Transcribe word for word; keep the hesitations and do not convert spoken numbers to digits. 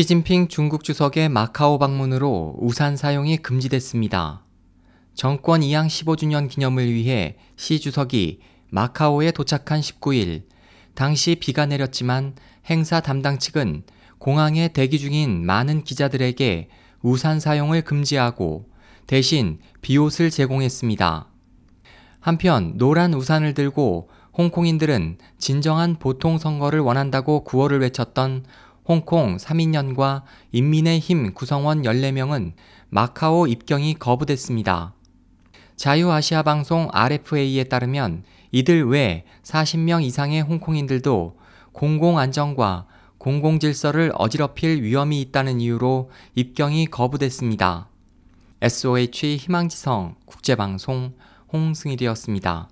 시진핑 중국 주석의 마카오 방문으로 우산 사용이 금지됐습니다. 정권 이양 십오 주년 기념을 위해 시 주석이 마카오에 도착한 십구 일, 당시 비가 내렸지만 행사 담당 측은 공항에 대기 중인 많은 기자들에게 우산 사용을 금지하고 대신 비옷을 제공했습니다. 한편 노란 우산을 들고 홍콩인들은 진정한 보통 선거를 원한다고 구호를 외쳤던 홍콩 삼인연과 인민의힘 구성원 열네 명은 마카오 입경이 거부됐습니다. 자유아시아방송 알 에프 에이에 따르면 이들 외 사십 명 이상의 홍콩인들도 공공안전과 공공질서를 어지럽힐 위험이 있다는 이유로 입경이 거부됐습니다. 에스오에이치 희망지성 국제방송 홍승일이었습니다.